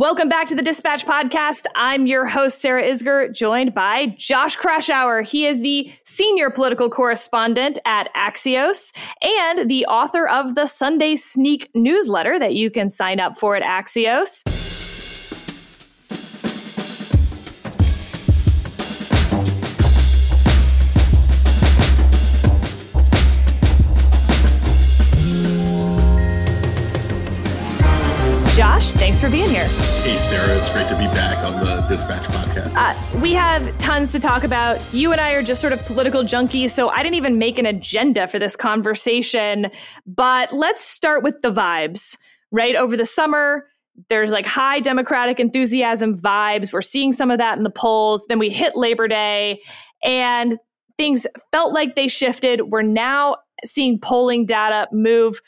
Welcome back to the Dispatch Podcast. I'm your host, Sarah Isger, joined by Josh Krashour. He is the senior political correspondent at Axios and the author of the Sunday Sneak newsletter that you can sign up for at Axios. Josh, thanks for being here. Hey, Sarah, it's great to be back on the Dispatch Podcast. We have tons to talk about. You and I are just sort of political junkies, so I didn't even make an agenda for this conversation. But let's start with the vibes, right? Over the summer, there's like high Democratic enthusiasm vibes. We're seeing some of that in the polls. Then we hit Labor Day, and things felt like they shifted. We're now seeing polling data move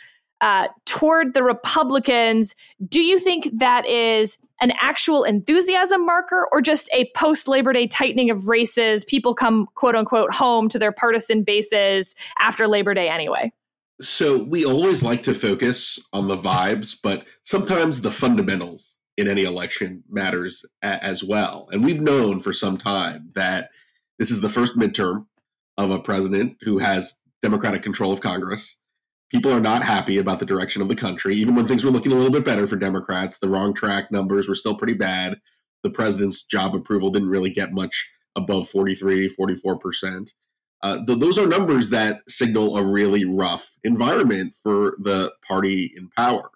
toward the Republicans. Do you think that is an actual enthusiasm marker or just a post-Labor Day tightening of races? People come, quote unquote, home to their partisan bases after Labor Day anyway. So we always like to focus on the vibes, but sometimes the fundamentals in any election matters as well. And we've known for some time that this is the first midterm of a president who has Democratic control of Congress. People are not happy about the direction of the country. Even when things were looking a little bit better for Democrats, the wrong track numbers were still pretty bad. The president's job approval didn't really get much above 43, 44%. Those are numbers that signal a really rough environment for the party in power.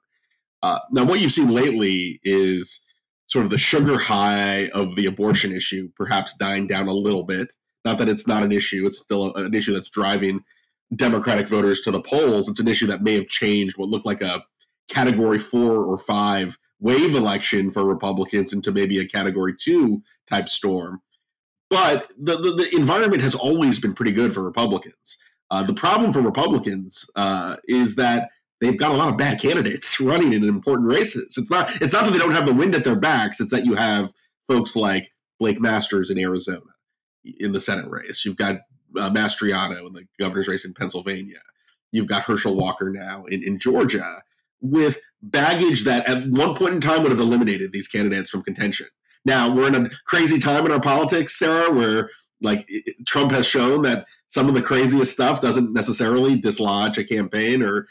Now, what you've seen lately is sort of the sugar high of the abortion issue, perhaps dying down a little bit. Not that it's not an issue. It's still an issue that's driving Democratic voters to the polls. It's an issue that may have changed what looked like a category 4 or 5 wave election for Republicans into maybe a category 2 type storm. But the environment has always been pretty good for Republicans. The problem for Republicans is that they've got a lot of bad candidates running in important races. It's not that they don't have the wind at their backs. It's that you have folks like Blake Masters in Arizona in the Senate race. You've got Mastriano in the governor's race in Pennsylvania. You've got Herschel Walker now in Georgia with baggage that at one point in time would have eliminated these candidates from contention. Now, we're in a crazy time in our politics, Sarah, where like Trump has shown that some of the craziest stuff doesn't necessarily dislodge a campaign or,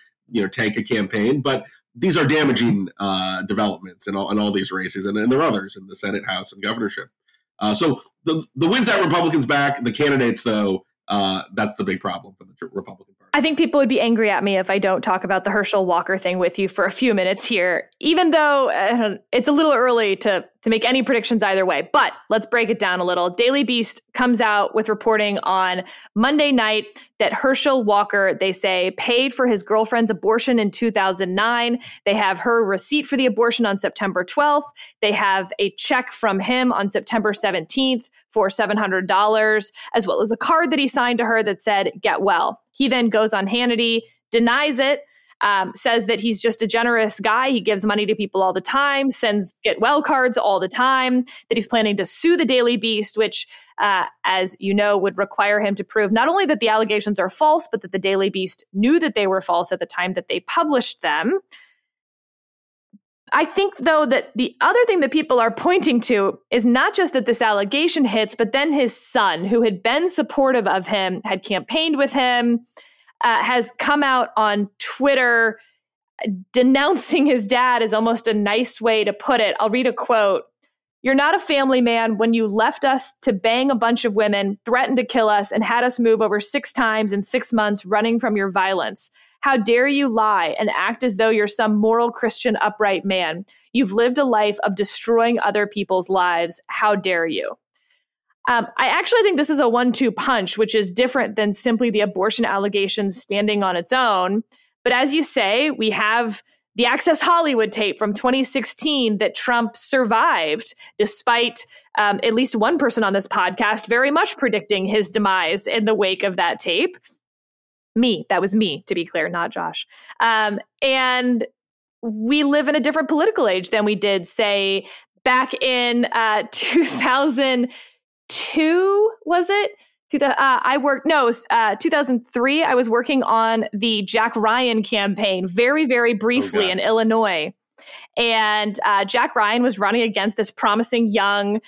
tank a campaign. But these are damaging developments in all these races. And there are others in the Senate, House, and governorship. So the wind's at Republicans' back. The candidates, though, that's the big problem for the Republican Party. I think people would be angry at me if I don't talk about the Herschel Walker thing with you for a few minutes here, even though it's a little early to make any predictions either way. But let's break it down a little. Daily Beast comes out with reporting on Monday night that Herschel Walker, they say, paid for his girlfriend's abortion in 2009. They have her receipt for the abortion on September 12th. They have a check from him on September 17th for $700, as well as a card that he signed to her that said, "Get well." He then goes on Hannity, denies it, says that he's just a generous guy. He gives money to people all the time, sends get well cards all the time, that he's planning to sue the Daily Beast, which, as you know, would require him to prove not only that the allegations are false, but that the Daily Beast knew that they were false at the time that they published them. I think, though, that the other thing that people are pointing to is not just that this allegation hits, but then his son, who had been supportive of him, had campaigned with him, has come out on Twitter denouncing his dad is almost a nice way to put it. I'll read a quote. "You're not a family man when you left us to bang a bunch of women, threatened to kill us, and had us move over 6 times in 6 months running from your violence. How dare you lie and act as though you're some moral Christian upright man? You've lived a life of destroying other people's lives. How dare you?" I actually think this is a 1-2 punch, which is different than simply the abortion allegations standing on its own. But as you say, we have the Access Hollywood tape from 2016 that Trump survived, despite at least one person on this podcast very much predicting his demise in the wake of that tape. Me. That was me, to be clear, not Josh. And we live in a different political age than we did, say, back in 2002, was it? 2003. I was working on the Jack Ryan campaign very, very briefly in Illinois. And Jack Ryan was running against this promising young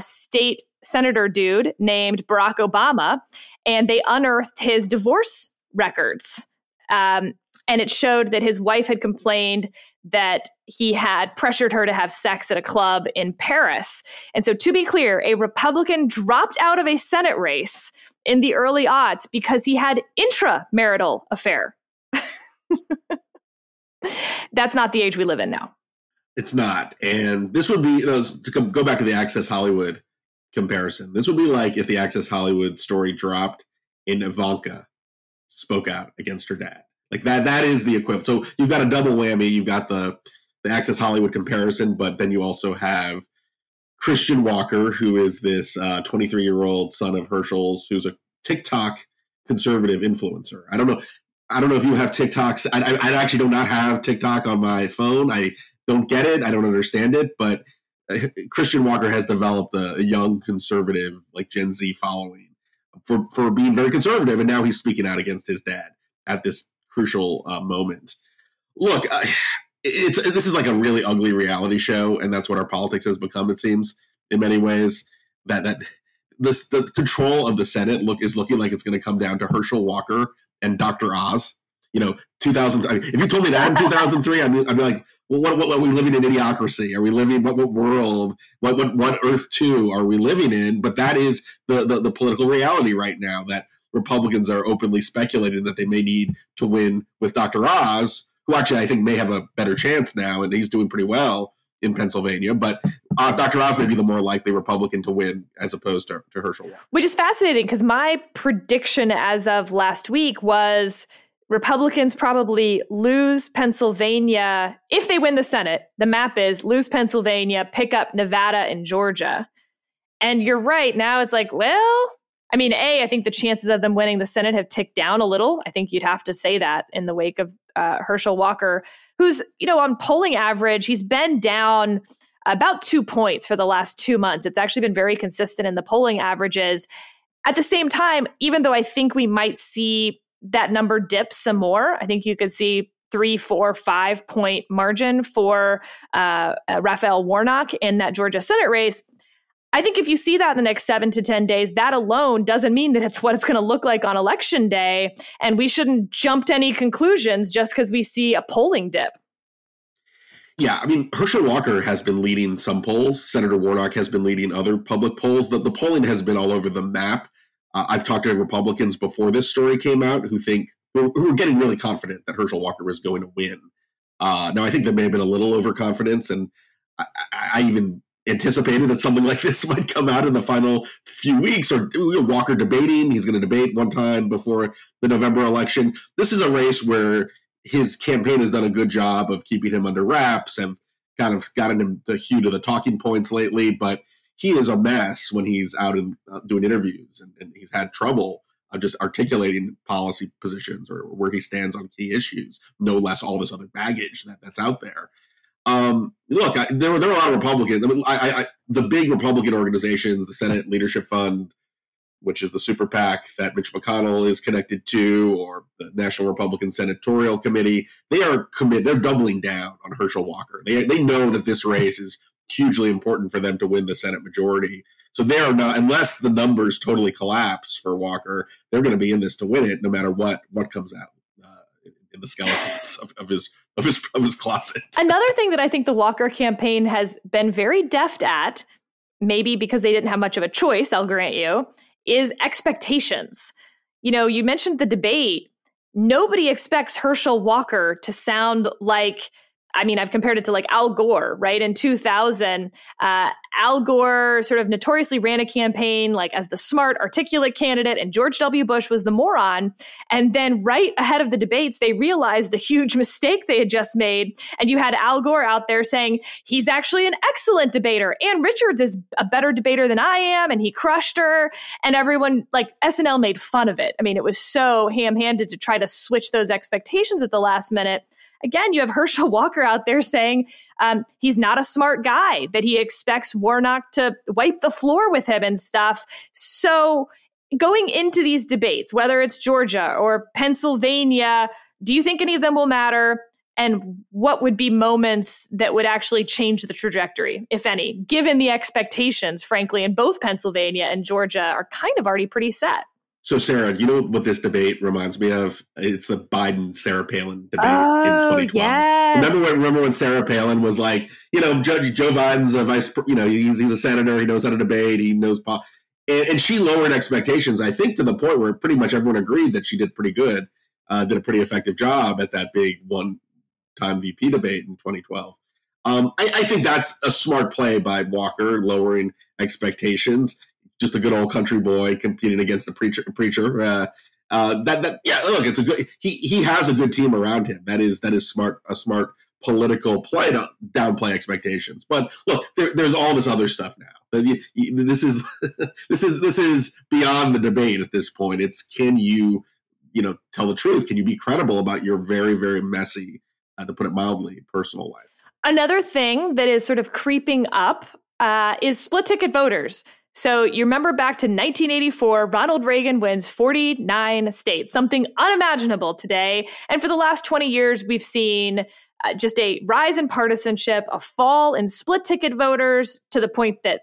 state senator dude named Barack Obama, and they unearthed his divorce records. And it showed that his wife had complained that he had pressured her to have sex at a club in Paris. And so, to be clear, a Republican dropped out of a Senate race in the early aughts because he had intramarital affair. That's not the age we live in now. It's not. And this would be, you know, to go back to the Access Hollywood comparison, this would be like if the Access Hollywood story dropped and Ivanka spoke out against her dad. Like that is the equivalent. So you've got a double whammy. You've got the Access Hollywood comparison, but then you also have Christian Walker, who is this 23-year-old son of Herschel's, who's a TikTok conservative influencer. I don't know if you have TikToks. I actually do not have TikTok on my phone. I don't get it. I don't understand it. But Christian Walker has developed a young conservative, like Gen Z following for being very conservative. And now he's speaking out against his dad at this crucial moment. Look, this is like a really ugly reality show. And that's what our politics has become, it seems, in many ways, that this, the control of the Senate is looking like it's going to come down to Herschel Walker and Dr. Oz. You know, 2000. I mean, if you told me that in 2003, I'd be like, well, what are we living in idiocracy? Are we living what world? What Earth 2 are we living in? But that is the political reality right now, that Republicans are openly speculating that they may need to win with Dr. Oz, who actually I think may have a better chance now, and he's doing pretty well in Pennsylvania, but Dr. Oz may be the more likely Republican to win as opposed to Herschel. Which is fascinating, because my prediction as of last week was Republicans probably lose Pennsylvania. If they win the Senate, the map is lose Pennsylvania, pick up Nevada and Georgia. And you're right. Now it's like, well, I mean, I think the chances of them winning the Senate have ticked down a little. I think you'd have to say that in the wake of Herschel Walker, who's, you know, on polling average, he's been down about 2 points for the last 2 months. It's actually been very consistent in the polling averages. At the same time, even though I think we might see that number dip some more, I think you could see 3, 4, 5 point margin for Raphael Warnock in that Georgia Senate race. I think if you see that in the next 7 to 10 days, that alone doesn't mean that it's what it's going to look like on election day. And we shouldn't jump to any conclusions just because we see a polling dip. Yeah, I mean, Herschel Walker has been leading some polls. Senator Warnock has been leading other public polls. The polling has been all over the map. I've talked to Republicans before this story came out who are getting really confident that Herschel Walker is going to win. Now, I think there may have been a little overconfidence, and I even anticipated that something like this might come out in the final few weeks, or Walker debating. He's going to debate one time before the November election. This is a race where his campaign has done a good job of keeping him under wraps, have kind of gotten him the hue to the talking points lately, but he is a mess when he's out and doing interviews, and he's had trouble just articulating policy positions or where he stands on key issues, no less all this other baggage that's out there. Look, there are a lot of Republicans. I mean, the big Republican organizations, the Senate Leadership Fund, which is the super PAC that Mitch McConnell is connected to, or the National Republican Senatorial Committee, they are committed. They're doubling down on Herschel Walker. They know that this race is hugely important for them to win the Senate majority. So they are not, unless the numbers totally collapse for Walker, they're going to be in this to win it, no matter what comes out in the skeletons of his closet. Another thing that I think the Walker campaign has been very deft at, maybe because they didn't have much of a choice, I'll grant you, is expectations. You know, you mentioned the debate. Nobody expects Herschel Walker to sound like, I mean, I've compared it to like Al Gore, right? In 2000, Al Gore sort of notoriously ran a campaign like as the smart, articulate candidate, and George W. Bush was the moron. And then right ahead of the debates, they realized the huge mistake they had just made. And you had Al Gore out there saying, he's actually an excellent debater. Ann Richards is a better debater than I am. And he crushed her. And everyone, like SNL made fun of it. I mean, it was so ham-handed to try to switch those expectations at the last minute. Again, you have Herschel Walker out there saying he's not a smart guy, that he expects Warnock to wipe the floor with him and stuff. So going into these debates, whether it's Georgia or Pennsylvania, do you think any of them will matter? and what would be moments that would actually change the trajectory, if any, given the expectations, frankly, in both Pennsylvania and Georgia are kind of already pretty set. So, Sarah, you know what this debate reminds me of? It's the Biden-Sarah Palin debate in 2012. Yes. Remember when Sarah Palin was like, you know, Judge Joe Biden's a vice, you know, he's a senator, he knows how to debate, he knows politics. And she lowered expectations, I think, to the point where pretty much everyone agreed that she did pretty good, did a pretty effective job at that big one-time VP debate in 2012. I think that's a smart play by Walker, lowering expectations. Just a good old country boy competing against a preacher. Look, it's a good. He has a good team around him. That is smart. A smart political play to downplay expectations. But look, there's all this other stuff now. This is beyond the debate at this point. It's can you tell the truth? Can you be credible about your very, very messy, to put it mildly, personal life? Another thing that is sort of creeping up is split ticket voters. So you remember back to 1984, Ronald Reagan wins 49 states, something unimaginable today. And for the last 20 years, we've seen just a rise in partisanship, a fall in split ticket voters to the point that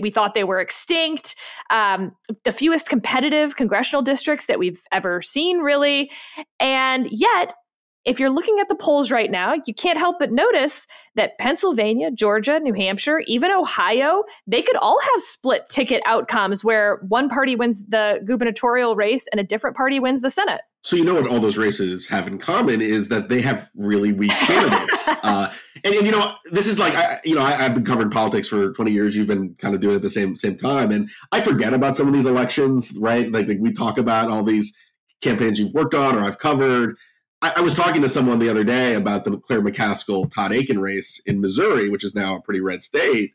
we thought they were extinct, the fewest competitive congressional districts that we've ever seen, really. And yet, if you're looking at the polls right now, you can't help but notice that Pennsylvania, Georgia, New Hampshire, even Ohio, they could all have split ticket outcomes where one party wins the gubernatorial race and a different party wins the Senate. So you know what all those races have in common is that they have really weak candidates. And you know, this is like, I've been covering politics for 20 years. You've been kind of doing it at the same time. And I forget about some of these elections, right? Like we talk about all these campaigns you've worked on or I've covered. I was talking to someone the other day about the Claire McCaskill-Todd Akin race in Missouri, which is now a pretty red state.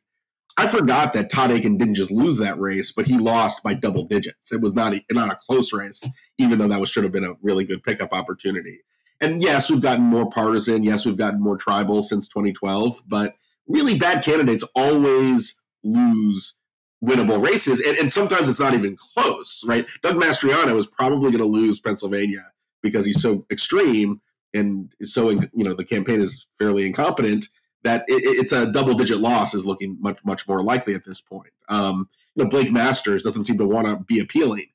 I forgot that Todd Akin didn't just lose that race, but he lost by double digits. It was not a close race, even though should have been a really good pickup opportunity. And yes, we've gotten more partisan. Yes, we've gotten more tribal since 2012. But really bad candidates always lose winnable races. And sometimes it's not even close, right? Doug Mastriano is probably going to lose Pennsylvania because he's so extreme and the campaign is fairly incompetent that it's a double-digit loss is looking much, much more likely at this point. Blake Masters doesn't seem to want to be appealing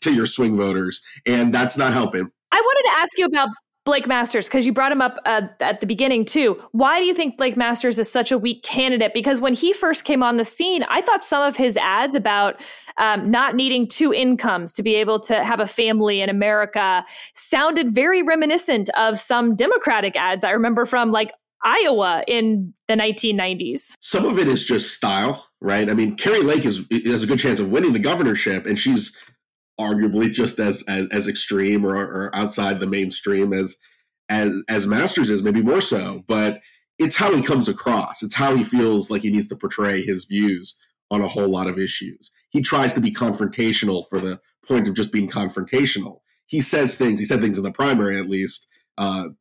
to your swing voters, and that's not helping. I wanted to ask you about Blake Masters because you brought him up at the beginning too. Why do you think Blake Masters is such a weak candidate? Because when he first came on the scene, I thought some of his ads about not needing two incomes to be able to have a family in America sounded very reminiscent of some Democratic ads I remember from like Iowa in the 1990s. Some of it is just style, right? I mean, Carrie Lake has a good chance of winning the governorship, and she's arguably just as extreme or outside the mainstream as Masters is, maybe more so. But it's how he comes across. It's how he feels like he needs to portray his views on a whole lot of issues. He tries to be confrontational for the point of just being confrontational. He says things. He said things in the primary, at least,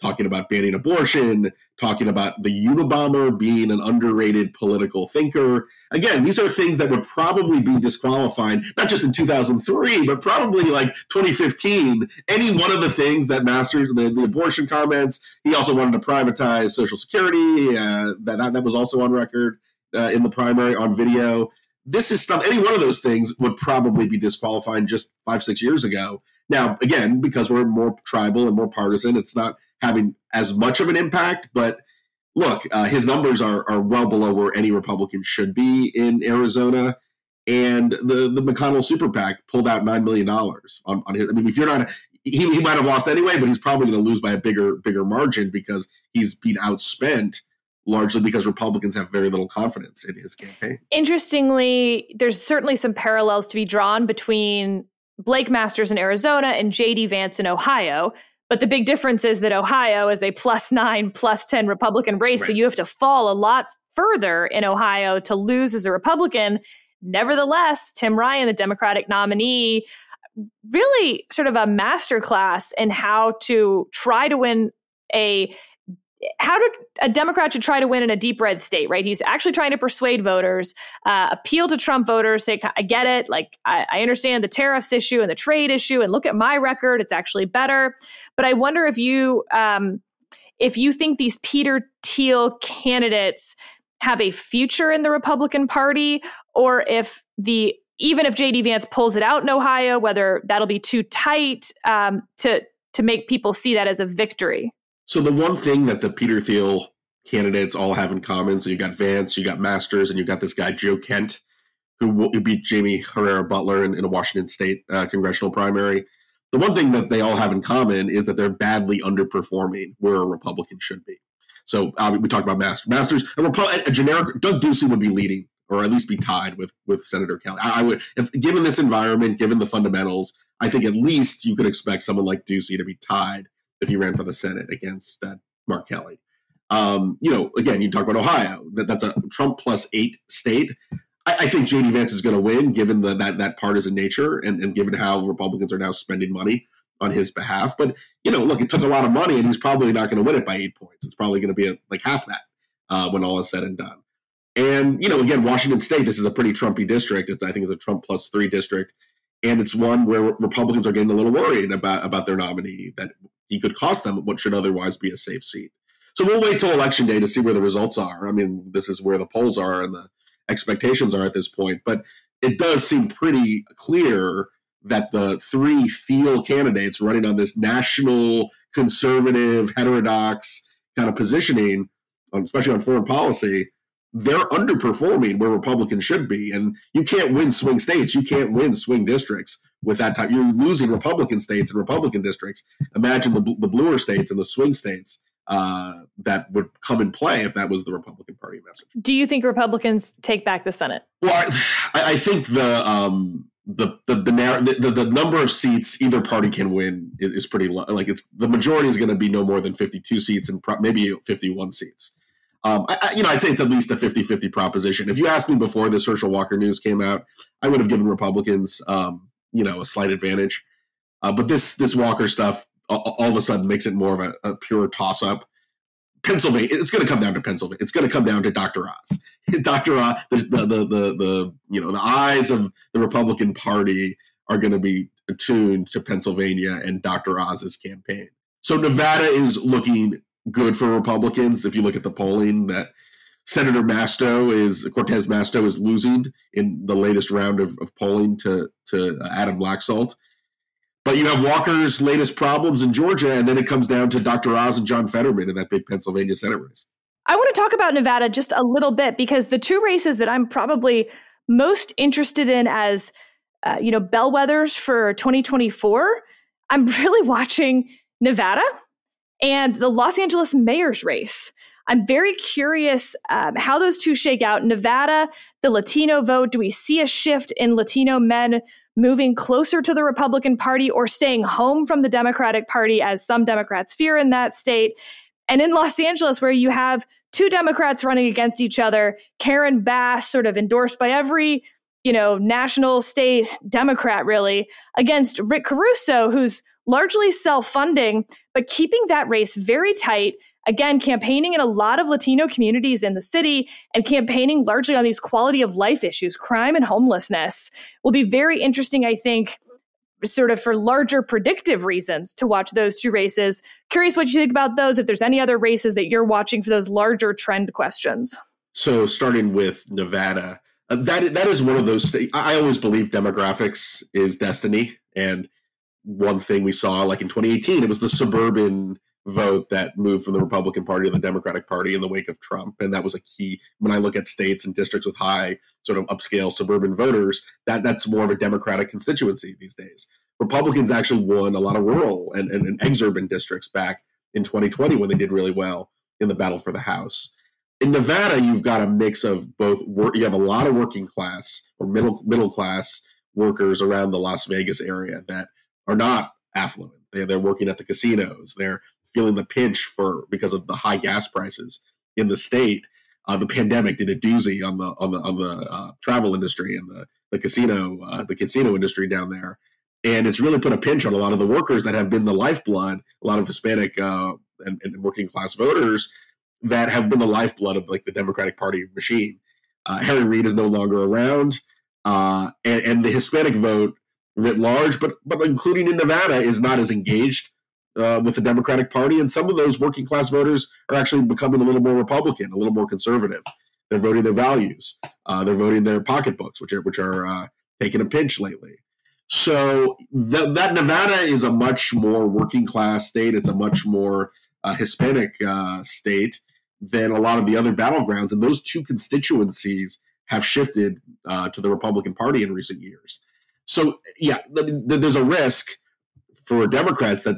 talking about banning abortion, talking about the Unabomber being an underrated political thinker. Again, these are things that would probably be disqualifying, not just in 2003, but probably like 2015. Any one of the things that Masters, the abortion comments, he also wanted to privatize Social Security. That was also on record in the primary on video. This is stuff, any one of those things would probably be disqualifying just 5-6 years ago. Now, again, because we're more tribal and more partisan, it's not having as much of an impact. But look, his numbers are well below where any Republican should be in Arizona. And the McConnell super PAC pulled out $9 million on his. I mean, if you're not, he might have lost anyway, but he's probably going to lose by a bigger margin because he's been outspent, largely because Republicans have very little confidence in his campaign. Interestingly, there's certainly some parallels to be drawn between Blake Masters in Arizona and JD Vance in Ohio. But the big difference is that Ohio is a +9, +10 Republican race. Right. So you have to fall a lot further in Ohio to lose as a Republican. Nevertheless, Tim Ryan, the Democratic nominee, really sort of a masterclass in how to try to win a Democrat should try to win in a deep red state, right? He's actually trying to persuade voters, appeal to Trump voters, say, I get it. Like, I understand the tariffs issue and the trade issue, and look at my record. It's actually better. But I wonder if you if you think these Peter Thiel candidates have a future in the Republican Party, or if the even if JD Vance pulls it out in Ohio, whether that'll be too tight to make people see that as a victory. So the one thing that the Peter Thiel candidates all have in common, so you got Vance, you got Masters, and you got this guy Joe Kent, who beat Jamie Herrera Butler in a Washington State congressional primary. The one thing that they all have in common is that they're badly underperforming where a Republican should be. So we talked about Masters. A generic Doug Ducey would be leading, or at least be tied with Senator Kelly. I would, if, given this environment, given the fundamentals, I think at least you could expect someone like Ducey to be tied if he ran for the Senate against Mark Kelly. Again, you talk about Ohio. That's a Trump +8 state. I think J.D. Vance is going to win, given that partisan nature and given how Republicans are now spending money on his behalf. But, look, it took a lot of money, and he's probably not going to win it by 8 points. It's probably going to be like half that when all is said and done. And, again, Washington State, this is a pretty Trumpy district. I think it's a Trump +3 district. And it's one where Republicans are getting a little worried about their nominee, that he could cost them what should otherwise be a safe seat. So we'll wait till Election Day to see where the results are. I mean, this is where the polls are and the expectations are at this point, but it does seem pretty clear that the three Thiel candidates running on this national, conservative, heterodox kind of positioning, especially on foreign policy, they're underperforming where Republicans should be. And you can't win swing states. You can't win swing districts with that type. You're losing Republican states and Republican districts. Imagine the bluer states and the swing states that would come in play if that was the Republican Party message. Do you think Republicans take back the Senate? Well, I think the number of seats either party can win is pretty low. Like the majority is going to be no more than 52 seats and maybe 51 seats. I'd say it's at least a 50-50 proposition. If you asked me before this Herschel Walker news came out, I would have given Republicans, a slight advantage. But this Walker stuff all of a sudden makes it more of a pure toss-up. Pennsylvania, it's going to come down to Pennsylvania. It's going to come down to Dr. Oz. Dr. Oz, the eyes of the Republican Party are going to be attuned to Pennsylvania and Dr. Oz's campaign. So Nevada is looking good for Republicans. If you look at the polling, that Senator Cortez Masto is losing in the latest round of polling to Adam Laxalt. But you have Walker's latest problems in Georgia, and then it comes down to Dr. Oz and John Fetterman in that big Pennsylvania Senate race. I want to talk about Nevada just a little bit, because the two races that I'm probably most interested in as, bellwethers for 2024, I'm really watching Nevada and the Los Angeles mayor's race. I'm very curious how those two shake out. Nevada, the Latino vote, do we see a shift in Latino men moving closer to the Republican Party or staying home from the Democratic Party, as some Democrats fear in that state? And in Los Angeles, where you have two Democrats running against each other, Karen Bass, sort of endorsed by every, national state Democrat, really, against Rick Caruso, who's largely self-funding, but keeping that race very tight. Again, campaigning in a lot of Latino communities in the city and campaigning largely on these quality of life issues, crime and homelessness, will be very interesting, I think, sort of for larger predictive reasons to watch those two races. Curious what you think about those, if there's any other races that you're watching for those larger trend questions. So starting with Nevada, that is one of those states. I always believe demographics is destiny. And one thing we saw, like in 2018, it was the suburban vote that moved from the Republican Party to the Democratic Party in the wake of Trump. And that was a key, when I look at states and districts with high sort of upscale suburban voters, that's more of a Democratic constituency these days. Republicans actually won a lot of rural and exurban districts back in 2020 when they did really well in the battle for the House. In Nevada, you've got a mix of both. You have a lot of working class or middle class workers around the Las Vegas area that are not affluent. They're working at the casinos. They're feeling the pinch because of the high gas prices in the state. The pandemic did a doozy on the travel industry and the casino industry down there, and it's really put a pinch on a lot of the workers that have been the lifeblood. A lot of Hispanic and working class voters that have been the lifeblood of like the Democratic Party machine. Harry Reid is no longer around, and the Hispanic vote writ large, but including in Nevada, is not as engaged with the Democratic Party. And some of those working class voters are actually becoming a little more Republican, a little more conservative. They're voting their values. They're voting their pocketbooks, which are taking a pinch lately. So that Nevada is a much more working class state. It's a much more Hispanic state than a lot of the other battlegrounds. And those two constituencies have shifted to the Republican Party in recent years. So, yeah, there's a risk for Democrats that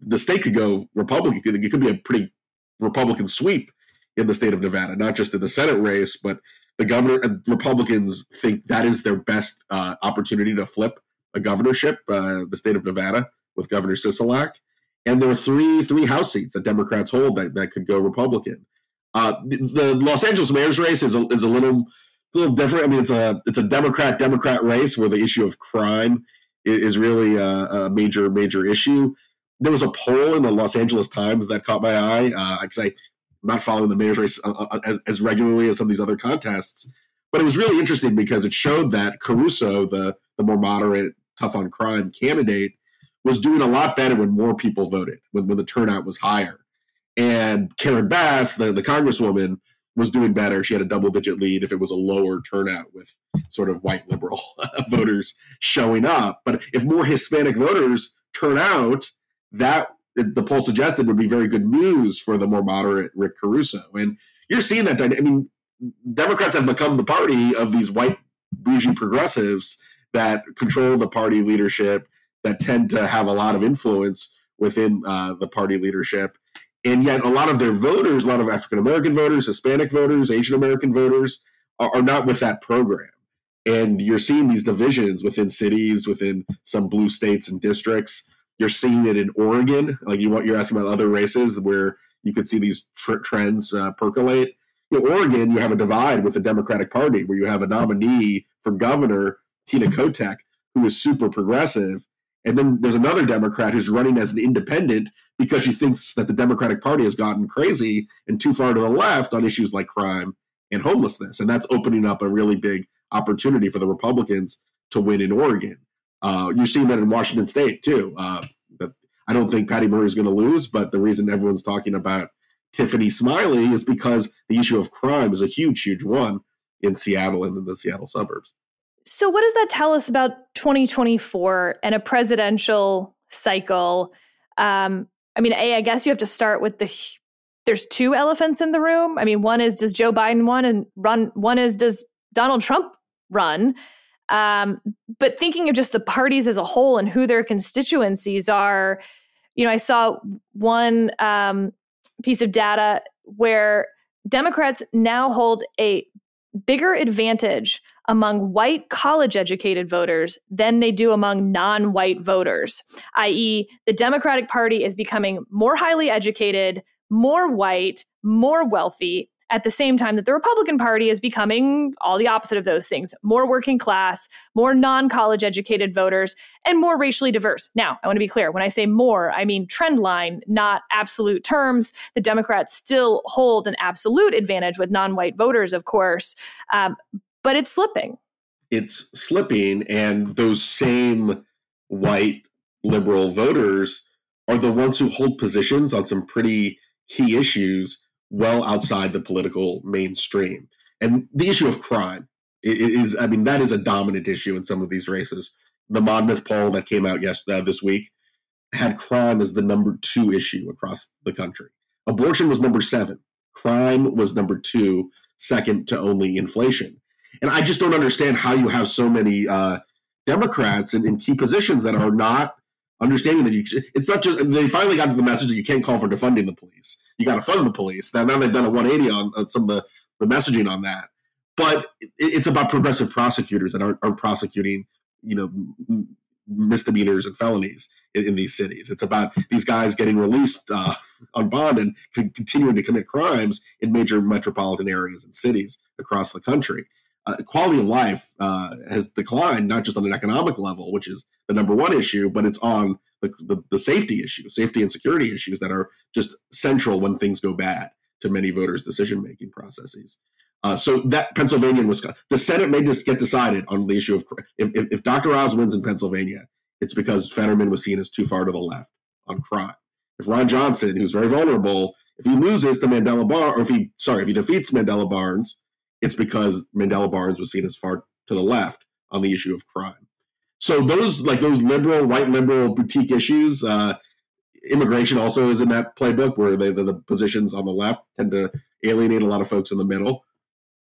the state could go Republican. It could be a pretty Republican sweep in the state of Nevada, not just in the Senate race, but the governor and Republicans think that is their best opportunity to flip a governorship, the state of Nevada with Governor Sisolak. And there are three House seats that Democrats hold that could go Republican. The Los Angeles mayor's race is a little different. I mean, it's a Democrat race where the issue of crime is really a major issue. There was a poll in the Los Angeles Times that caught my eye because I'm not following the mayor's race as regularly as some of these other contests, but it was really interesting because it showed that Caruso, the more moderate, tough on crime candidate, was doing a lot better when more people voted, when the turnout was higher. And Karen Bass, the congresswoman, was doing better. She had a double-digit lead if it was a lower turnout with sort of white liberal voters showing up. But if more Hispanic voters turn out, that the poll suggested would be very good news for the more moderate Rick Caruso. And you're seeing that. I mean, Democrats have become the party of these white bougie progressives that control the party leadership, that tend to have a lot of influence within the party leadership. And yet a lot of their voters, a lot of African-American voters, Hispanic voters, Asian-American voters are not with that program. And you're seeing these divisions within cities, within some blue states and districts. You're seeing it in Oregon. Like you're asking about other races where you could see these trends percolate. In Oregon, you have a divide with the Democratic Party where you have a nominee for governor, Tina Kotek, who is super progressive. And then there's another Democrat who's running as an independent because she thinks that the Democratic Party has gotten crazy and too far to the left on issues like crime and homelessness. And that's opening up a really big opportunity for the Republicans to win in Oregon. You're seeing that in Washington State, too. I don't think Patty Murray is going to lose, but the reason everyone's talking about Tiffany Smiley is because the issue of crime is a huge, huge one in Seattle and in the Seattle suburbs. So what does that tell us about 2024 and a presidential cycle? I guess you have to start with there's two elephants in the room. I mean, one is does Joe Biden run? One is does Donald Trump run? But thinking of just the parties as a whole and who their constituencies are, you know, I saw one piece of data where Democrats now hold a bigger advantage among white college-educated voters than they do among non-white voters, i.e. the Democratic Party is becoming more highly educated, more white, more wealthy, at the same time that the Republican Party is becoming all the opposite of those things, more working class, more non-college-educated voters, and more racially diverse. Now, I want to be clear. When I say more, I mean trend line, not absolute terms. The Democrats still hold an absolute advantage with non-white voters, of course, but it's slipping. It's slipping, and those same white liberal voters are the ones who hold positions on some pretty key issues well outside the political mainstream. And the issue of crime that is a dominant issue in some of these races. The Monmouth poll that came out this week had crime as the number 2 issue across the country. Abortion was number 7. Crime was number 2, second to only inflation. And I just don't understand how you have so many Democrats in key positions that are not understanding that it's not just, they finally got to the message that you can't call for defunding the police. You got to fund the police. Now they've done a 180 on some of the messaging on that. But it's about progressive prosecutors that aren't prosecuting, you know, misdemeanors and felonies in these cities. It's about these guys getting released on bond and continuing to commit crimes in major metropolitan areas and cities across the country. Quality of life has declined, not just on an economic level, which is the number 1 issue, but it's on the safety issue, safety and security issues that are just central when things go bad to many voters' decision-making processes. So that Pennsylvania and Wisconsin, the Senate may just get decided on the issue of if Dr. Oz wins in Pennsylvania, it's because Fetterman was seen as too far to the left on crime. if Ron Johnson, who's very vulnerable, if he loses to Mandela Barnes, or if he defeats Mandela Barnes, it's because Mandela Barnes was seen as far to the left on the issue of crime. So those liberal, white liberal boutique issues, immigration also is in that playbook where the positions on the left tend to alienate a lot of folks in the middle.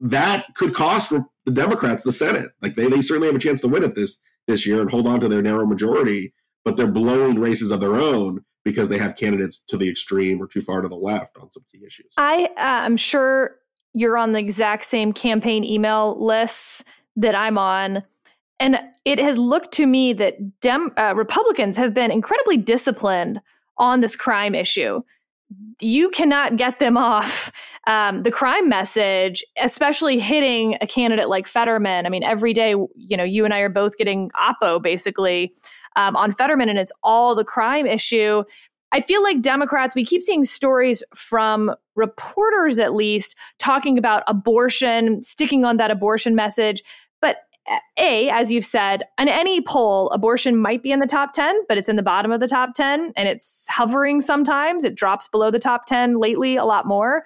That could cost the Democrats the Senate. Like they certainly have a chance to win it this year and hold on to their narrow majority, but they're blowing races of their own because they have candidates to the extreme or too far to the left on some key issues. I'm sure you're on the exact same campaign email lists that I'm on. And it has looked to me that Republicans have been incredibly disciplined on this crime issue. You cannot get them off the crime message, especially hitting a candidate like Fetterman. I mean, every day, you and I are both getting oppo basically on Fetterman, and it's all the crime issue. I feel like Democrats, we keep seeing stories from reporters, at least, talking about abortion, sticking on that abortion message. But as you've said, on any poll, abortion might be in the top 10, but it's in the bottom of the top 10, and it's hovering sometimes. It drops below the top 10 lately a lot more.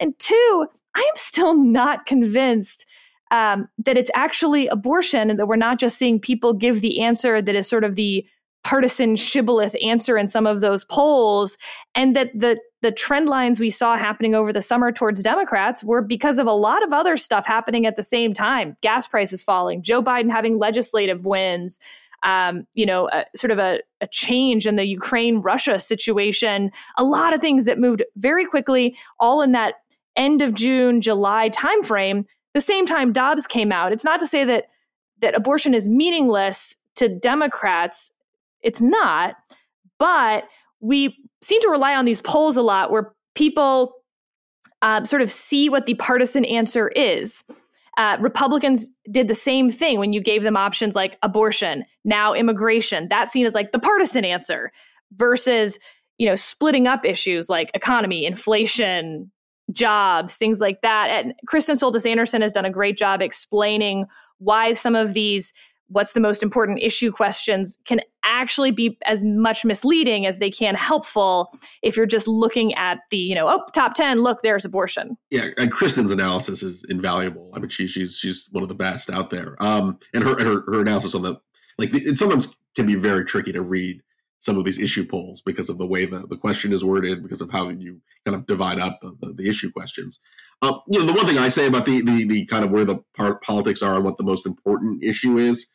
And two, I am still not convinced that it's actually abortion and that we're not just seeing people give the answer that is sort of the partisan shibboleth answer in some of those polls, and that the trend lines we saw happening over the summer towards Democrats were because of a lot of other stuff happening at the same time. Gas prices falling, Joe Biden having legislative wins, sort of a change in the Ukraine-Russia situation, a lot of things that moved very quickly, all in that end of June, July timeframe. The same time Dobbs came out. It's not to say that abortion is meaningless to Democrats. It's not, but we seem to rely on these polls a lot where people sort of see what the partisan answer is. Republicans did the same thing when you gave them options like abortion, now immigration. That's seen as like the partisan answer versus, splitting up issues like economy, inflation, jobs, things like that. And Kristen Soltis-Anderson has done a great job explaining why some of these what's the most important issue questions can actually be as much misleading as they can helpful if you're just looking at the, top 10, look, there's abortion. Yeah, and Kristen's analysis is invaluable. I mean, she's one of the best out there. And her analysis on the, it sometimes can be very tricky to read some of these issue polls because of the way the question is worded, because of how you kind of divide up the issue questions. The one thing I say about the kind of where the politics are and what the most important issue is,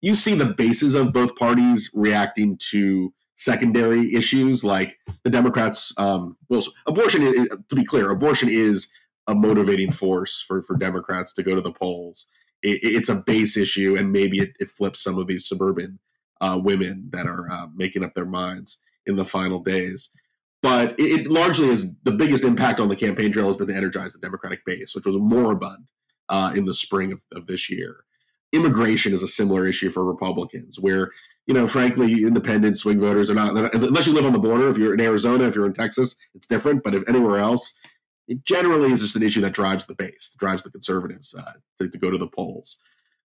you see the bases of both parties reacting to secondary issues like the Democrats. Abortion is, to be clear, abortion is a motivating force for Democrats to go to the polls. It's a base issue, and maybe it flips some of these suburban women that are making up their minds in the final days. But it largely is the biggest impact on the campaign trail has been to energize the Democratic base, which was moribund in the spring of this year. Immigration is a similar issue for Republicans where, frankly, independent swing voters are not, unless you live on the border, if you're in Arizona, if you're in Texas, it's different. But if anywhere else, it generally is just an issue that drives the base, drives the conservatives to go to the polls.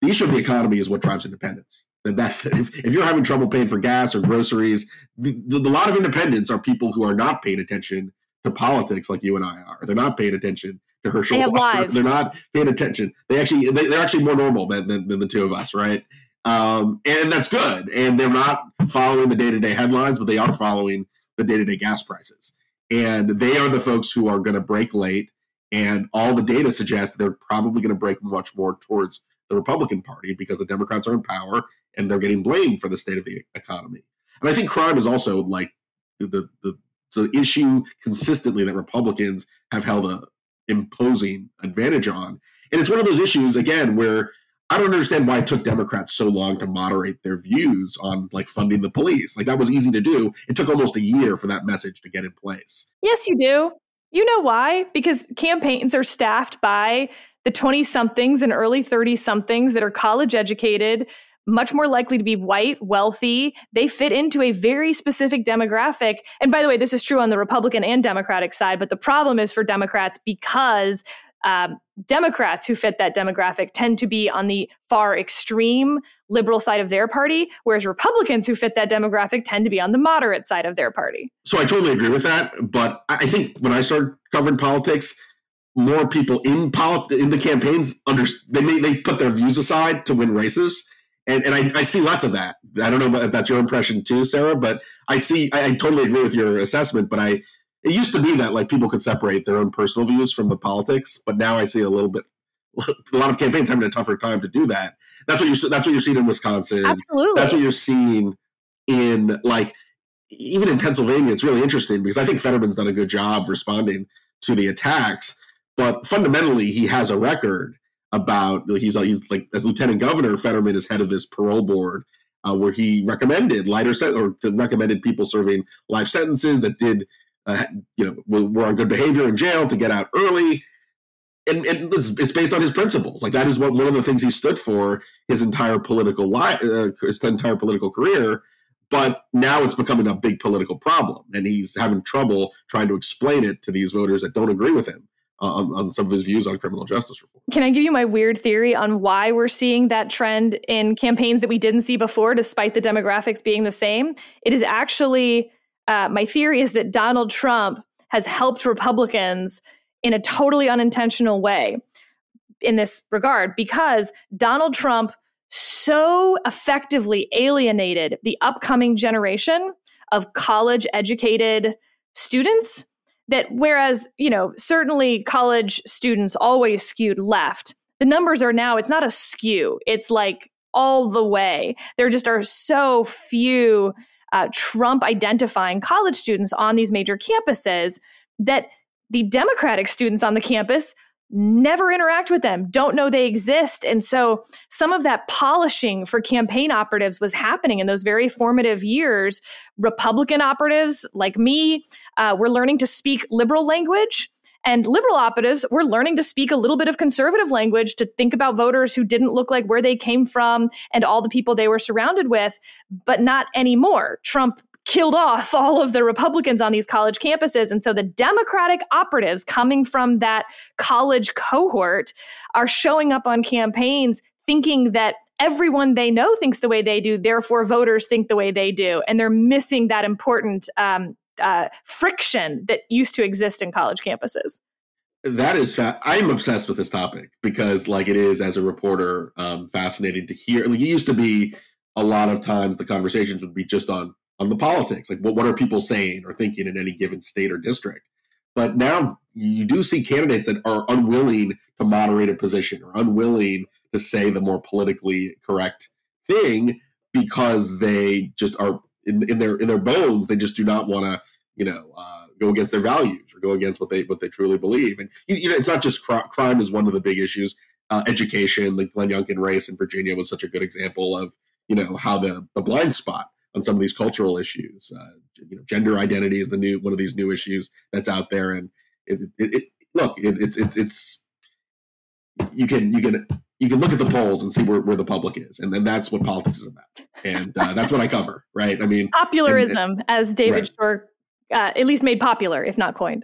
The issue of the economy is what drives independents. If you're having trouble paying for gas or groceries, the lot of independents are people who are not paying attention to politics like you and I are. They're not paying attention to Herschel Walker. They have lives. They're not paying attention. They're actually more normal than the two of us, right? And that's good. And they're not following the day-to-day headlines, but they are following the day-to-day gas prices. And they are the folks who are going to break late. And all the data suggests they're probably going to break much more towards the Republican Party because the Democrats are in power and they're getting blamed for the state of the economy. And I think crime is also like the issue consistently that Republicans have held a imposing advantage on. And it's one of those issues, again, where I don't understand why it took Democrats so long to moderate their views on funding the police. That was easy to do. It took almost a year for that message to get in place. Yes, you do. You know why? Because campaigns are staffed by the 20-somethings and early 30-somethings that are college-educated, much more likely to be white, wealthy. They fit into a very specific demographic. And by the way, this is true on the Republican and Democratic side, but the problem is for Democrats because Democrats who fit that demographic tend to be on the far extreme liberal side of their party, whereas Republicans who fit that demographic tend to be on the moderate side of their party. So I totally agree with that. But I think when I started covering politics, more people in the campaigns, they put their views aside to win races. And I see less of that. I don't know if that's your impression too, Sarah, but I totally agree with your assessment, but it used to be that like people could separate their own personal views from the politics, but now I see a lot of campaigns having a tougher time to do that. That's what you're seeing in Wisconsin. Absolutely. That's what you're seeing in even in Pennsylvania. It's really interesting because I think Fetterman's done a good job responding to the attacks, but fundamentally he has a record about, he's like, as lieutenant governor, Fetterman is head of this parole board where he recommended recommended people serving life sentences that were on good behavior in jail to get out early. And it's based on his principles. Like that is one of the things he stood for his entire political life, his entire political career. But now it's becoming a big political problem. And he's having trouble trying to explain it to these voters that don't agree with him on some of his views on criminal justice reform. Can I give you my weird theory on why we're seeing that trend in campaigns that we didn't see before, despite the demographics being the same? It is actually... my theory is that Donald Trump has helped Republicans in a totally unintentional way in this regard, because Donald Trump so effectively alienated the upcoming generation of college-educated students that whereas, certainly college students always skewed left, the numbers are now, it's not a skew, it's like all the way. There just are so few Trump identifying college students on these major campuses that the Democratic students on the campus never interact with them, don't know they exist. And so some of that polishing for campaign operatives was happening in those very formative years. Republican operatives like me were learning to speak liberal language, and liberal operatives were learning to speak a little bit of conservative language to think about voters who didn't look like where they came from and all the people they were surrounded with, but not anymore. Trump killed off all of the Republicans on these college campuses. And so the Democratic operatives coming from that college cohort are showing up on campaigns thinking that everyone they know thinks the way they do, therefore voters think the way they do. And they're missing that important friction that used to exist in college campuses. That is I'm obsessed with this topic because it is, as a reporter, fascinating to hear. It used to be a lot of times the conversations would be just on the politics, what are people saying or thinking in any given state or district. But now you do see candidates that are unwilling to moderate a position or unwilling to say the more politically correct thing because they just are in their bones, they just do not want to, go against their values or go against what they truly believe. And it's not just crime is one of the big issues. Education, the Glenn Youngkin race in Virginia was such a good example of how the blind spot on some of these cultural issues. Gender identity is one of these new issues that's out there. And it's you can look at the polls and see where the public is. And then that's what politics is about. And that's what I cover, right? I mean, popularism, as David Shore at least made popular, if not coined.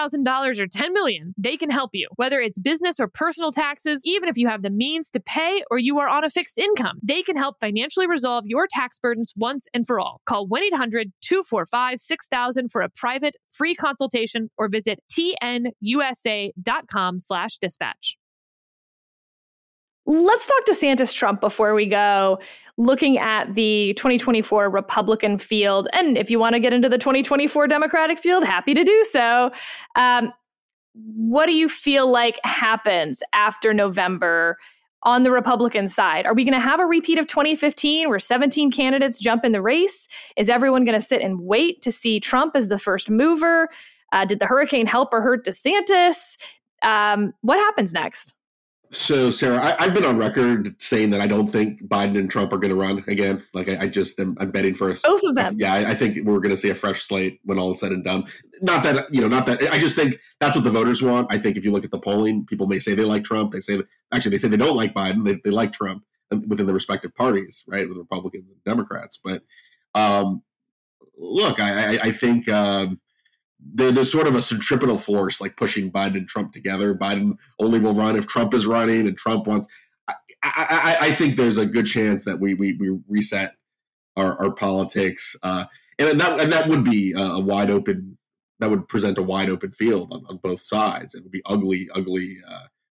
or $10 million, they can help you. Whether it's business or personal taxes, even if you have the means to pay or you are on a fixed income, they can help financially resolve your tax burdens once and for all. Call 1-800-245-6000 for a private free consultation or visit tnusa.com/dispatch. Let's talk DeSantis Trump before we go, looking at the 2024 Republican field. And if you want to get into the 2024 Democratic field, happy to do so. What do you feel like happens after November on the Republican side? Are we going to have a repeat of 2015 where 17 candidates jump in the race? Is everyone going to sit and wait to see Trump as the first mover? Did the hurricane help or hurt DeSantis? What happens next? So, Sarah, I've been on record saying that I don't think Biden and Trump are going to run again. Like, I'm betting first. Both of them. Yeah, I think we're going to see a fresh slate when all is said and done. Not that. I just think that's what the voters want. I think if you look at the polling, people may say they like Trump. They say they don't like Biden. They like Trump within the respective parties, right, with Republicans and Democrats. But look, I think there's sort of a centripetal force like pushing Biden and Trump together. Biden only will run if Trump is running, and Trump wants. I think there's a good chance that we reset our politics, and that would be a wide open. That would present a wide open field on both sides. It would be ugly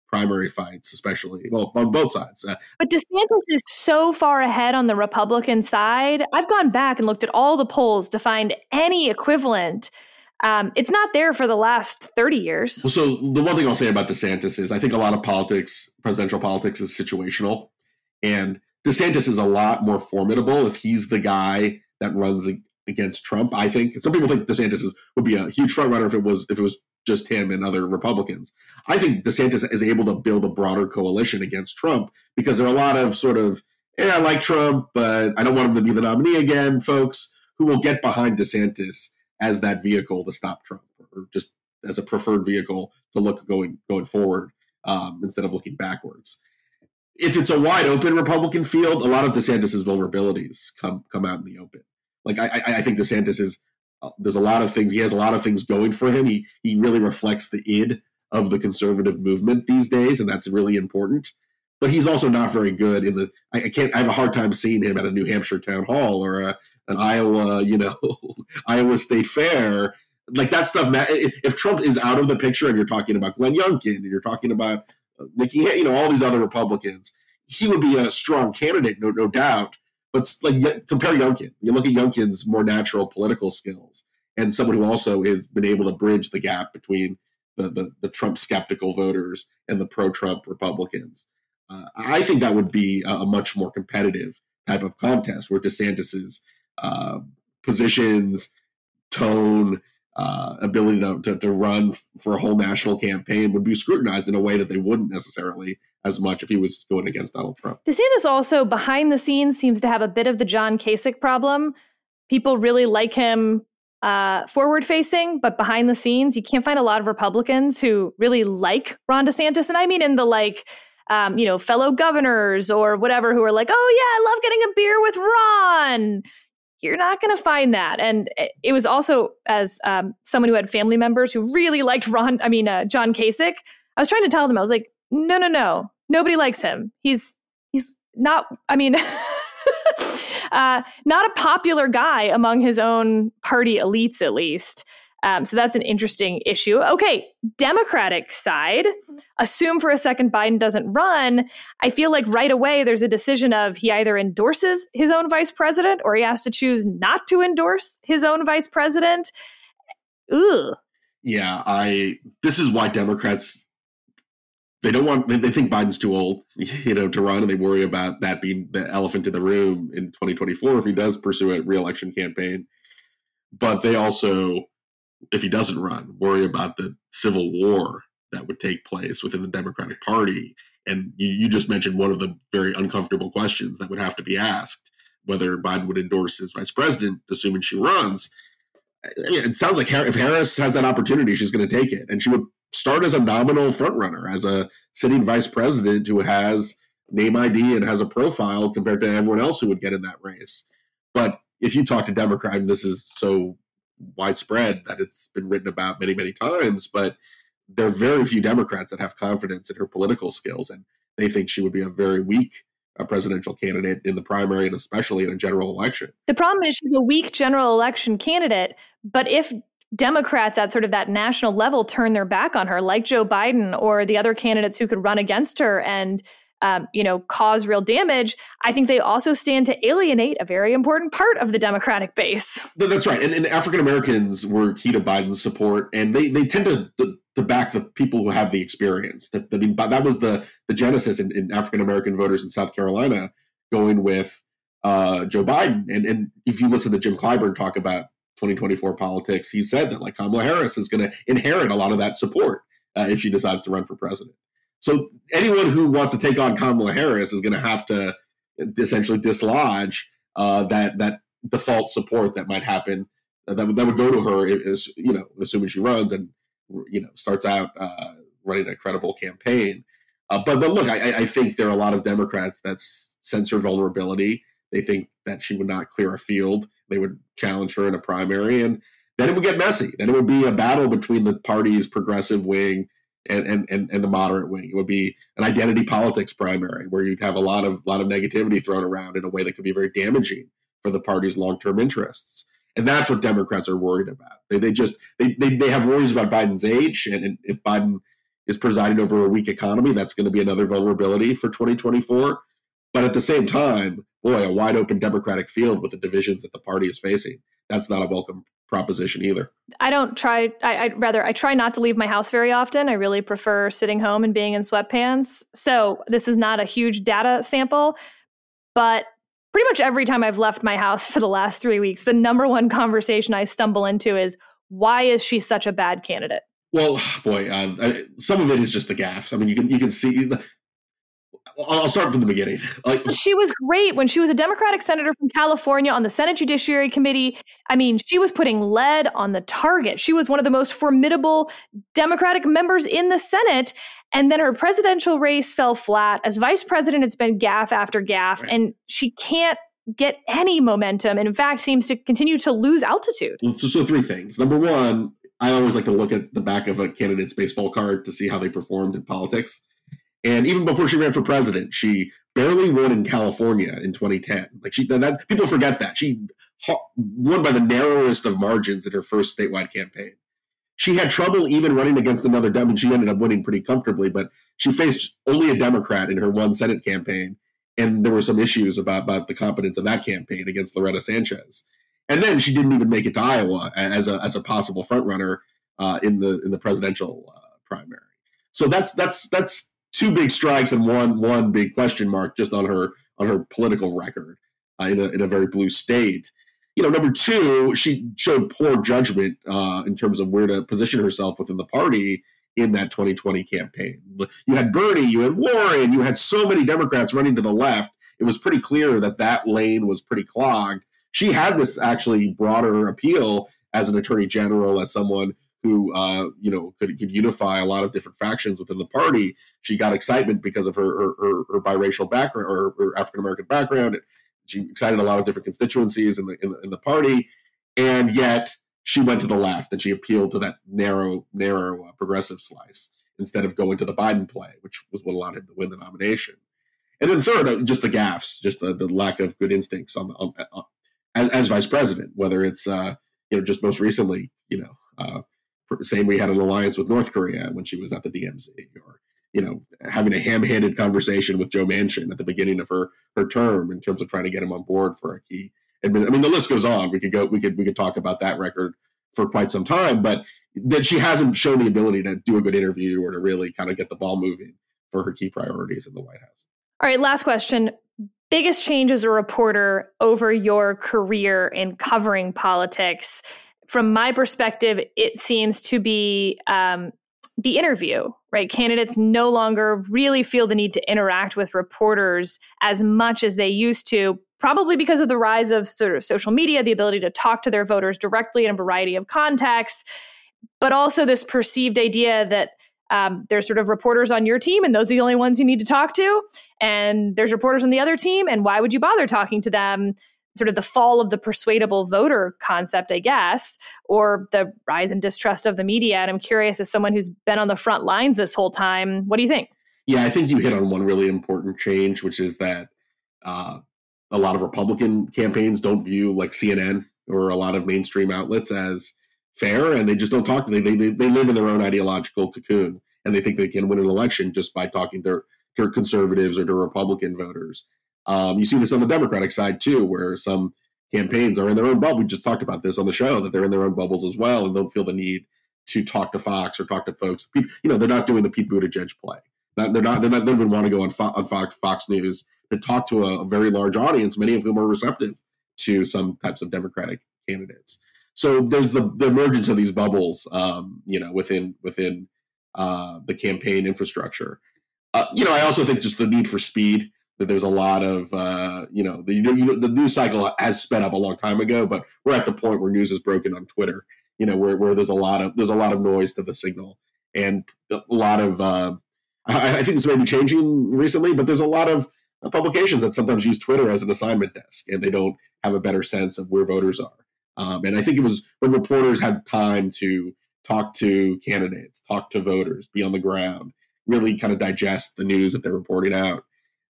primary fights, especially on both sides. But DeSantis is so far ahead on the Republican side. I've gone back and looked at all the polls to find any equivalent. It's not there for the last 30 years. Well, so the one thing I'll say about DeSantis is I think a lot of politics, presidential politics, is situational. And DeSantis is a lot more formidable if he's the guy that runs against Trump, I think. Some people think DeSantis would be a huge frontrunner if it was just him and other Republicans. I think DeSantis is able to build a broader coalition against Trump because there are a lot of sort of, I like Trump, but I don't want him to be the nominee again, folks, who will get behind DeSantis as that vehicle to stop Trump, or just as a preferred vehicle to look going forward instead of looking backwards. If it's a wide open Republican field, a lot of DeSantis's vulnerabilities come out in the open. Like I think DeSantis is there's a lot of things. He has a lot of things going for him. He really reflects the id of the conservative movement these days, and that's really important. But he's also not very good in the. I have a hard time seeing him at a New Hampshire town hall or an Iowa, Iowa State Fair, like that stuff. If Trump is out of the picture and you're talking about Glenn Youngkin and you're talking about Nikki, all these other Republicans, he would be a strong candidate, no doubt. But like, compare Youngkin. You look at Youngkin's more natural political skills and someone who also has been able to bridge the gap between the Trump skeptical voters and the pro-Trump Republicans. I think that would be a much more competitive type of contest where DeSantis's positions, tone, ability to run for a whole national campaign would be scrutinized in a way that they wouldn't necessarily as much if he was going against Donald Trump. DeSantis also, behind the scenes, seems to have a bit of the John Kasich problem. People really like him forward-facing, but behind the scenes, you can't find a lot of Republicans who really like Ron DeSantis. And I mean in the fellow governors or whatever who are like, oh yeah, I love getting a beer with Ron. You're not going to find that. And it was also as someone who had family members who really liked John Kasich. I was trying to tell them, I was like, no, nobody likes him. He's not, not a popular guy among his own party elites, at least. So that's an interesting issue. Okay, Democratic side, assume for a second Biden doesn't run. I feel like right away there's a decision of he either endorses his own vice president or he has to choose not to endorse his own vice president. Ooh. Yeah, this is why Democrats, they think Biden's too old, to run, and they worry about that being the elephant in the room in 2024 if he does pursue a re-election campaign. But they also, if he doesn't run, worry about the civil war that would take place within the Democratic Party. And you just mentioned one of the very uncomfortable questions that would have to be asked, whether Biden would endorse his vice president, assuming she runs. It sounds like if Harris has that opportunity, she's going to take it. And she would start as a nominal frontrunner, as a sitting vice president who has name ID and has a profile compared to everyone else who would get in that race. But if you talk to Democrats, this is so widespread that it's been written about many, many times, but there are very few Democrats that have confidence in her political skills, and they think she would be a very weak presidential candidate in the primary and especially in a general election. The problem is she's a weak general election candidate, but if Democrats at sort of that national level turn their back on her, like Joe Biden or the other candidates who could run against her and cause real damage, I think they also stand to alienate a very important part of the Democratic base. That's right. And African Americans were key to Biden's support, and they tend to to back the people who have the experience. That was the genesis in African-American voters in South Carolina going with Joe Biden. And if you listen to Jim Clyburn talk about 2024 politics, he said that like Kamala Harris is going to inherit a lot of that support if she decides to run for president. So anyone who wants to take on Kamala Harris is going to have to essentially dislodge that default support that might happen that would go to her, assuming she runs and starts out running a credible campaign. But look, I think there are a lot of Democrats that sense her vulnerability. They think that she would not clear a field. They would challenge her in a primary, and then it would get messy. Then it would be a battle between the party's progressive wing and the moderate wing. It would be an identity politics primary where you'd have a lot of negativity thrown around in a way that could be very damaging for the party's long-term interests. And that's what Democrats are worried about. They have worries about Biden's age, and if Biden is presiding over a weak economy, that's going to be another vulnerability for 2024. But at the same time, boy, a wide open Democratic field with the divisions that the party is facing, that's not a welcome proposition either. I try not to leave my house very often. I really prefer sitting home and being in sweatpants. So this is not a huge data sample, but pretty much every time I've left my house for the last 3 weeks, the number one conversation I stumble into is, why is she such a bad candidate? Well, boy, some of it is just the gaffes. I mean, you can see... I'll start from the beginning. She was great when she was a Democratic senator from California on the Senate Judiciary Committee. I mean, she was putting lead on the target. She was one of the most formidable Democratic members in the Senate. And then her presidential race fell flat. As vice president, it's been gaffe after gaffe, right. And she can't get any momentum. And in fact, seems to continue to lose altitude. So three things. Number one, I always like to look at the back of a candidate's baseball card to see how they performed in politics. And even before she ran for president, she barely won in California in 2010. Like people forget that. She won by the narrowest of margins in her first statewide campaign. She had trouble even running against another Democrat. She ended up winning pretty comfortably, but she faced only a Democrat in her one Senate campaign. And there were some issues about the competence of that campaign against Loretta Sanchez. And then she didn't even make it to Iowa as a possible frontrunner in the presidential primary. So that's two big strikes and one big question mark just on her political record in a very blue state. Number two, she showed poor judgment in terms of where to position herself within the party in that 2020 campaign. You had Bernie, you had Warren, you had so many Democrats running to the left. It was pretty clear that lane was pretty clogged. She had this actually broader appeal as an attorney general, as someone who could unify a lot of different factions within the party. She got excitement because of her biracial background or her African-American background. She excited a lot of different constituencies in the party, and yet she went to the left and she appealed to that narrow progressive slice instead of going to the Biden play, which was what allowed him to win the nomination. And then third, just the gaffes, just the lack of good instincts as vice president, whether it's just most recently saying we had an alliance with North Korea when she was at the DMZ, or having a ham-handed conversation with Joe Manchin at the beginning of her term in terms of trying to get him on board for a key. I mean, the list goes on. We could talk about that record for quite some time, but that she hasn't shown the ability to do a good interview or to really kind of get the ball moving for her key priorities in the White House. All right, last question. Biggest change as a reporter over your career in covering politics. From my perspective, it seems to be the interview, right? Candidates no longer really feel the need to interact with reporters as much as they used to, probably because of the rise of sort of social media, the ability to talk to their voters directly in a variety of contexts, but also this perceived idea that there's sort of reporters on your team and those are the only ones you need to talk to. And there's reporters on the other team, and why would you bother talking to them? Sort of the fall of the persuadable voter concept, I guess, or the rise in distrust of the media. And I'm curious, as someone who's been on the front lines this whole time, what do you think? Yeah, I think you hit on one really important change, which is that a lot of Republican campaigns don't view like CNN or a lot of mainstream outlets as fair, and they just don't talk to them. They live in their own ideological cocoon, and they think they can win an election just by talking to conservatives or to Republican voters. You see this on the Democratic side, too, where some campaigns are in their own bubble. We just talked about this on the show, that they're in their own bubbles as well and don't feel the need to talk to Fox or talk to folks. You know, they're not doing the Pete Buttigieg play. They're not. They don't want to go on Fox News to talk to a very large audience, many of whom are receptive to some types of Democratic candidates. So there's the emergence of these bubbles, within the campaign infrastructure. I also think just the need for speed. That there's a lot of the news cycle has sped up a long time ago, but we're at the point where news is broken on Twitter. You know, where there's a lot of noise to the signal, and a lot of I think this may be changing recently, but there's a lot of publications that sometimes use Twitter as an assignment desk, and they don't have a better sense of where voters are. And I think it was when reporters had time to talk to candidates, talk to voters, be on the ground, really kind of digest the news that they're reporting out.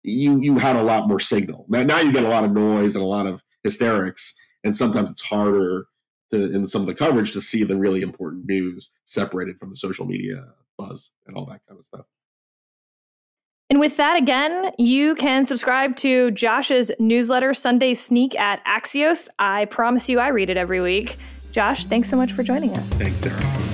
You had a lot more signal. Now you get a lot of noise and a lot of hysterics, and sometimes it's harder to, in some of the coverage, to see the really important news separated from the social media buzz and all that kind of stuff. And with that, again, you can subscribe to Josh's newsletter, Sunday Sneak, at Axios. I promise you I read it every week. Josh, thanks so much for joining us. Thanks, Sarah.